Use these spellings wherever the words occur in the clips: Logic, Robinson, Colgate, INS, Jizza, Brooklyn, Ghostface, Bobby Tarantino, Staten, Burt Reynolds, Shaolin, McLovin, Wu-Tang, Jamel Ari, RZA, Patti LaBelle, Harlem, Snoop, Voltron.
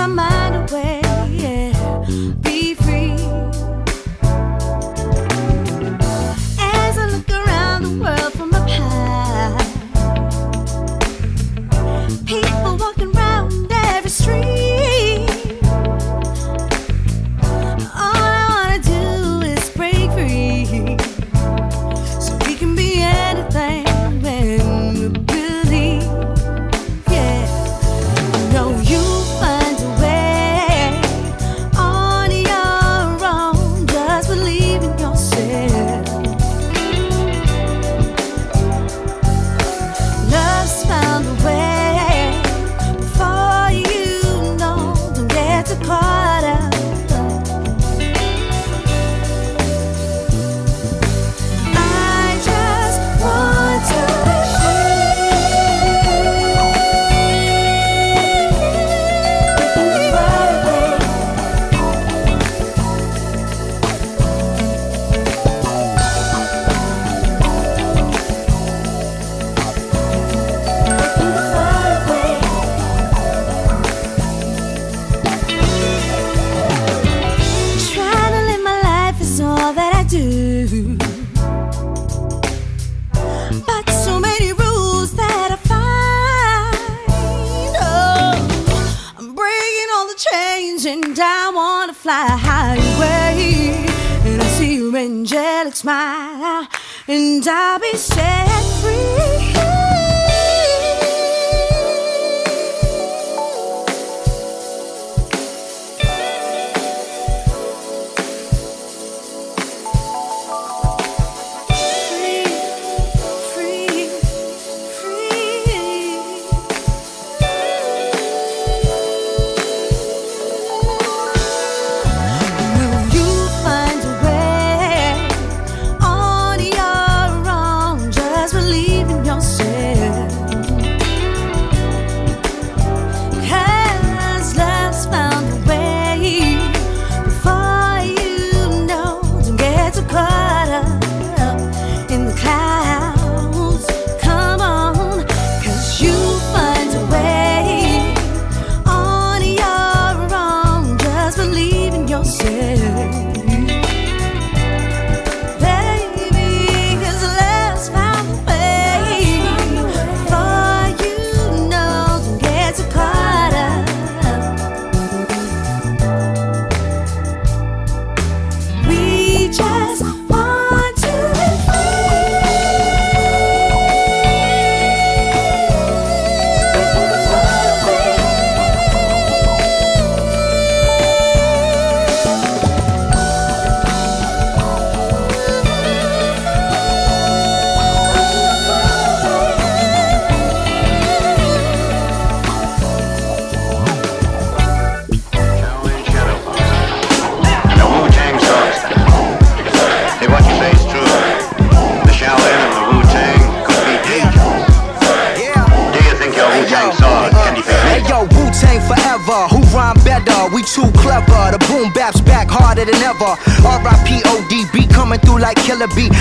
my mind away, yeah, be free. As I look around the world from up high, people walking round every street. All I wanna do is break free, so we can be anything when we believe. Yeah, I know you. Smile and I'll be set free.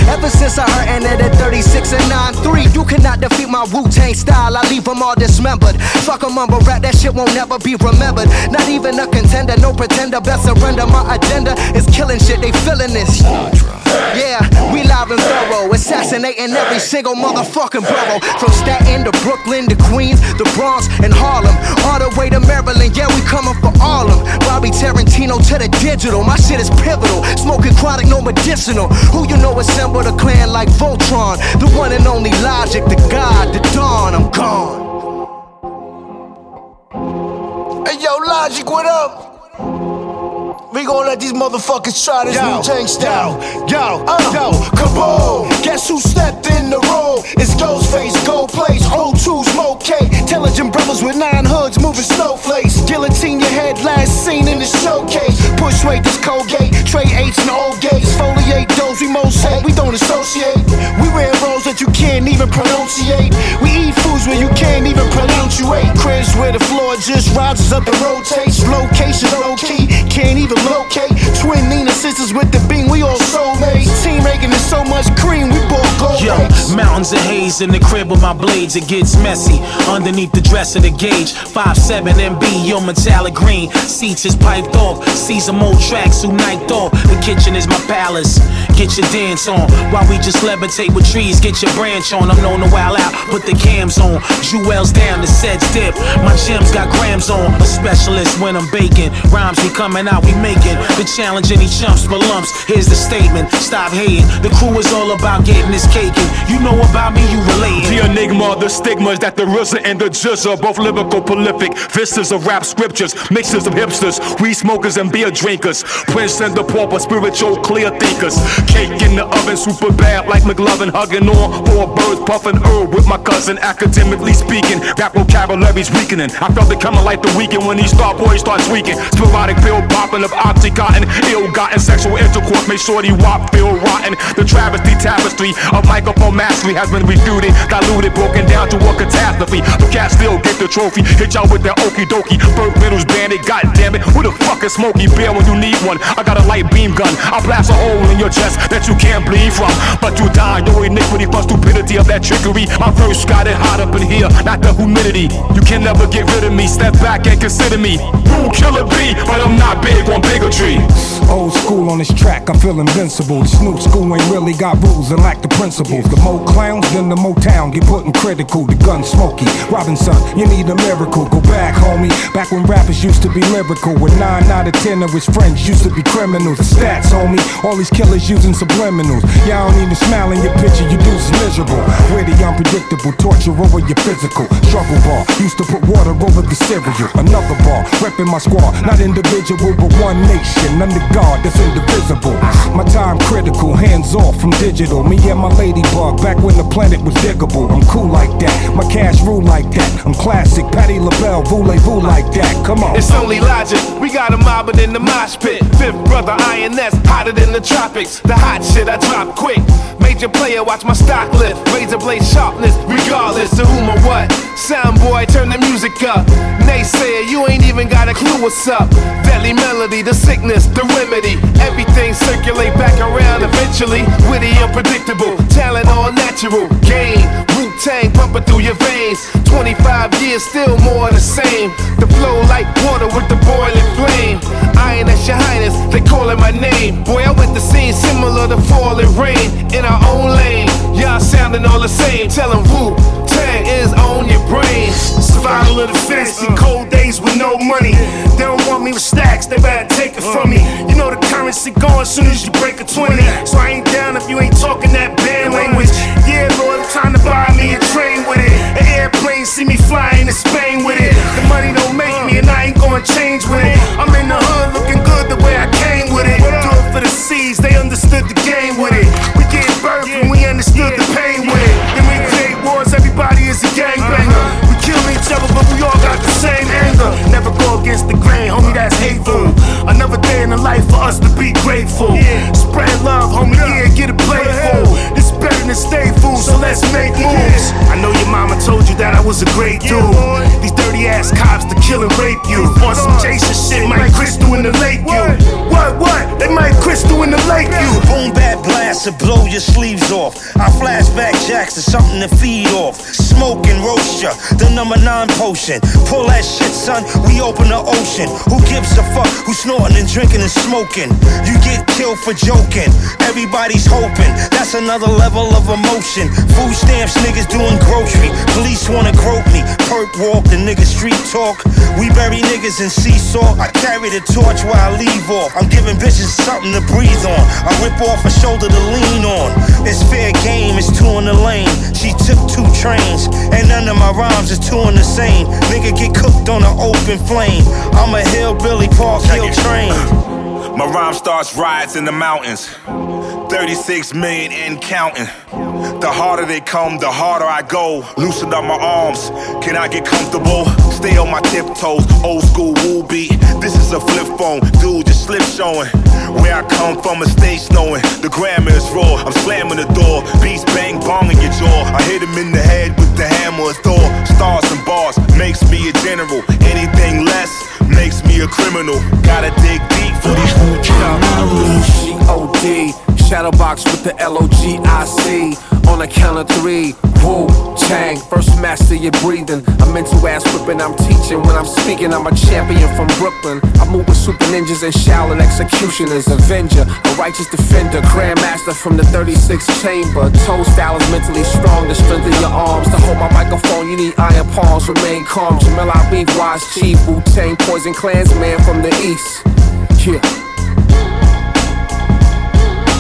Ever since I heard and at 36 and 9-3, you cannot defeat my Wu-Tang style. I leave them all dismembered. Fuck a mumble rap, that shit won't never be remembered. Not even a contender, no pretender. Best surrender, my agenda is killing shit. They feeling this. Yeah, we live and thorough, assassinating every single motherfucking borough. From Staten to Brooklyn to Queens, the Bronx and Harlem, all the way to Maryland. Yeah, we coming for all of them. Bobby Tarantino to the digital, my shit is pivotal. Smoking chronic, no medicinal. Who you know assembled a clan like Voltron, the one and only Logic, the God, the Dawn. I'm gone. Hey yo, Logic, what up? We gon' let these motherfuckers try this new Wu-Tang style. Yo, kaboom! Guess who stepped in the room? It's Ghostface, Gold Plates, O2, Smoke K. Intelligent brothers with 9 hoods moving snowflakes. Guillotine your head, last seen in the showcase. Push weight, this Colgate, Trey H and old gates. Foliate those we most hate, we don't associate. We wear roles that you can't even pronunciate. We eat foods where you can't even pronunciate. Cribs where the floor just rises up and rotates. Location low key, can't even locate. Twin Nina sisters with the bing, we all soulmates. Team making is so much cream, we both go. Mountains of haze in the crib with my blades, it gets messy. Underneath the dress of the gauge, 5'7 MB, your metallic green. Seats is piped off, see some old tracks who niked off. The kitchen is my palace, get your dance on. While we just levitate with trees, get your branch on. I'm known to wild out, put the cams on. Jewels down, the sets dip, my gems got grams on. A specialist when I'm baking, rhymes we coming out, we making. The challenge any chumps but lumps, here's the statement, stop hating. The crew is all about getting this caking. You know about me, you relating. The enigma, the stigmas that the RZA and the Jizza, both lyrical, prolific. Vistas of rap scriptures, mixes of hipsters, weed smokers and beer drinkers. Prince and the pauper, spiritual clear thinkers. Cake in the oven, super bad like McLovin. Hugging on four birds, puffing herb with my cousin. Academically speaking, rap vocabulary's weakening. I felt it coming like the weekend when these star boys start tweaking. Sporadic pill popping of oxycontin, ill-gotten sexual intercourse made shorty wop feel rotten. The travesty tapestry of microphone mastery has been refuted, diluted, broken down to a catastrophe. The cats still get the trophy, hit y'all with that okie dokie. Burt Reynolds bandit, goddammit, who the fuck is Smokey Bear when you need one? I got a light beam gun, I blast a hole in your chest that you can't bleed from. But you die, your iniquity for stupidity of that trickery. My verse got it hot up in here, not the humidity. You can never get rid of me, step back and consider me. Who killer B, but I'm not big on bigotry. Old school on this track, I feel invincible. Snoop school ain't really got rules and lack the principles. The more clowns, then the more town get put in critical. The gun smoky, Robinson, you need a miracle. Go back, homie, back when rappers used to be lyrical. When 9 out of 10 of his friends used to be criminals. The stats, homie, all these killers using subliminals. Y'all don't even smile in your picture, you dudes miserable. Witty, unpredictable, torture over your physical. Struggle bar, used to put water over the cereal. Another bar, repping my squad, not individual, but one nation. Under God, that's indivisible. My time critical, hands off from digital. Me and my ladybug, back when the planet was diggable. I'm cool like that, my cash rule like that. I'm classic, Patti LaBelle, voulez-vous like that, come on. It's only logic, we got 'em mobbing in the mosh pit. Fifth brother, INS, hotter than the tropics. The hot shit I drop quick. Major player, watch my stock lift. Razor blade sharpness, regardless of whom or what. Sound boy, turn the music up. Naysayer, you ain't even got a clue what's up. Deadly melody, the sickness, the remedy. Everything circulate back around eventually. Witty, unpredictable, talent all natural. Game, Wu-Tang pumping through your veins. 25 years, still more of the same. The flow like water with the boiling flame. INS, your highness, they calling my name. Boy, I went to scene similar to falling rain. In our own lane, y'all sounding all the same. Tell 'em Wu-Tang is on your brain. Survival of the fittest in cold days with no money. They don't want me with stacks, they better take it from me. You know the currency gone as soon as you break a 20. So I ain't down if you ain't talking that band language. Yeah, Lord, I'm trying to buy me a train with it. An airplane, see me flying to Spain with it. The money don't make me and I ain't gonna change with it. I'm in the hood looking good the way I came with it. Do it for the seeds, they understood the game with it. We get birth and we understood the pain with it. Then we create wars, everybody is a gangbanger. We kill each other, but we all got the same anger. Never go against the grain, homie, that's hateful. Another day in the life for us to be grateful. Spread love, homie, yeah, get it playful. It's better than stay fool, so let's make moves. I know your mama told you that I was a great dude. These dirty ass cops to kill and rape you. On some Jason shit, might Crystal in the lake you. What? They might Crystal in the lake you. Boom, bad blast to blow your sleeves off. I flashback jacks to something to feed off. Smoke and roast ya, the number 9 potion. Pull that shit, son, we open the ocean. Who gives a fuck who's snorting and drinking and smoking? You get killed for joking, everybody's hoping. That's another level of emotion. Food stamps, niggas doing grocery. Police wanna grope me, perp walk, the nigga street talk. We bury niggas in seesaw. I carry the torch while I leave off. I'm giving bitches something to breathe on. I rip off a shoulder to lean on. It's fair game, it's 2 in the lane. She took 2 trains, and none of my rhymes is 2 in the same. Nigga get cooked on an open flame. I'm a hillbilly Park Hill train. My rhyme starts riots in the mountains. 36 million and counting. The harder they come, the harder I go. Loosened up my arms, can I get comfortable? Stay on my tiptoes, old school woo beat. This is a flip phone, dude, your slip showing. Where I come from, a stage knowing. The grammar is raw, I'm slamming the door. Beats bang, bong in your jaw. I hit him in the head with the hammer of Thor. Stars and bars makes me a general. Anything less makes me a criminal. Gotta dig deep for these food. G-O-D, shadow box with the L-O-G-I-C. On the count of three, Wu-Tang. First master your breathing. A mental ass whipping I'm teaching. When I'm speaking, I'm a champion from Brooklyn. I move with super ninjas and Shaolin executioners. Avenger, a righteous defender. Grandmaster from the 36th chamber. Toe style is mentally strong. The strength of your arms. To hold my microphone, you need iron palms. Remain calm. Jamel Ari, wise chief. Wu-Tang, poison clansman from the east. Yeah.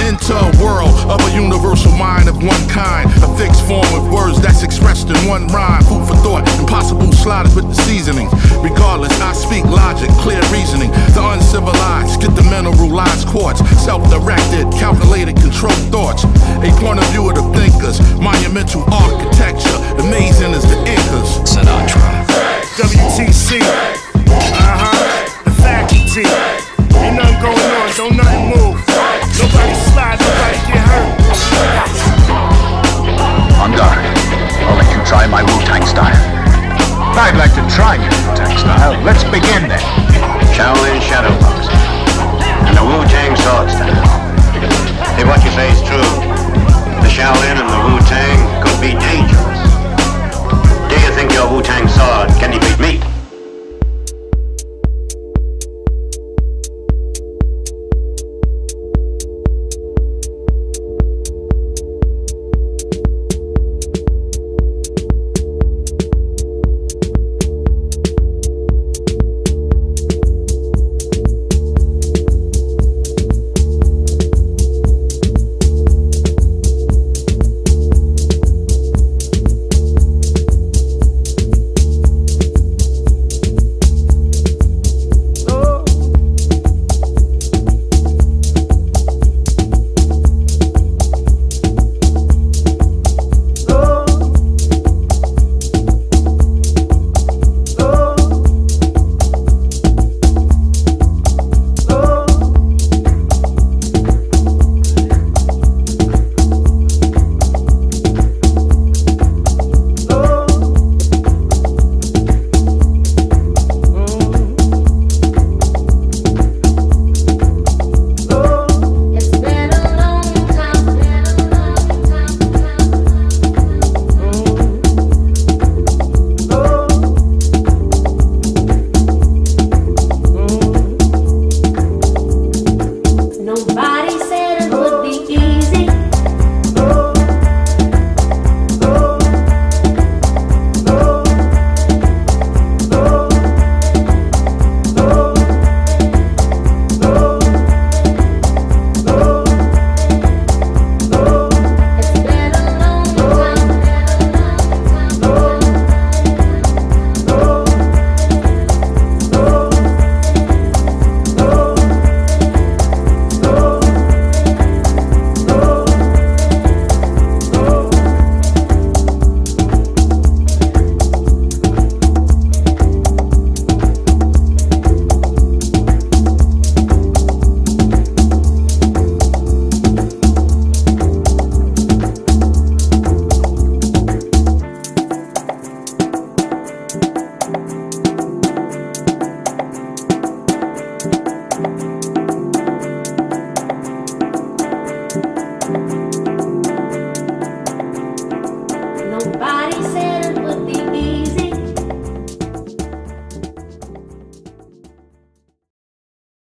Into a world of a universal mind of one kind, a fixed form with words that's expressed in one rhyme. Food for thought, impossible sliders with the seasonings. Regardless, I speak logic, clear reasoning. The uncivilized get the mineral lies quartz. Self-directed, calculated, controlled thoughts. A point of view of the thinkers, monumental architecture. Amazing as the Incas. Sinatra. WTC. The faculty. Ain't nothing going on, don't nothing move. Nobody slide, nobody get hurt. I'm dark. I'll let you try my Wu-Tang style. I'd like to try your Wu-Tang style. Let's begin then. Shaolin shadow boxing and the Wu-Tang sword style. If what you say is true, the Shaolin and the Wu-Tang could be dangerous. Do you think your Wu-Tang sword can defeat me?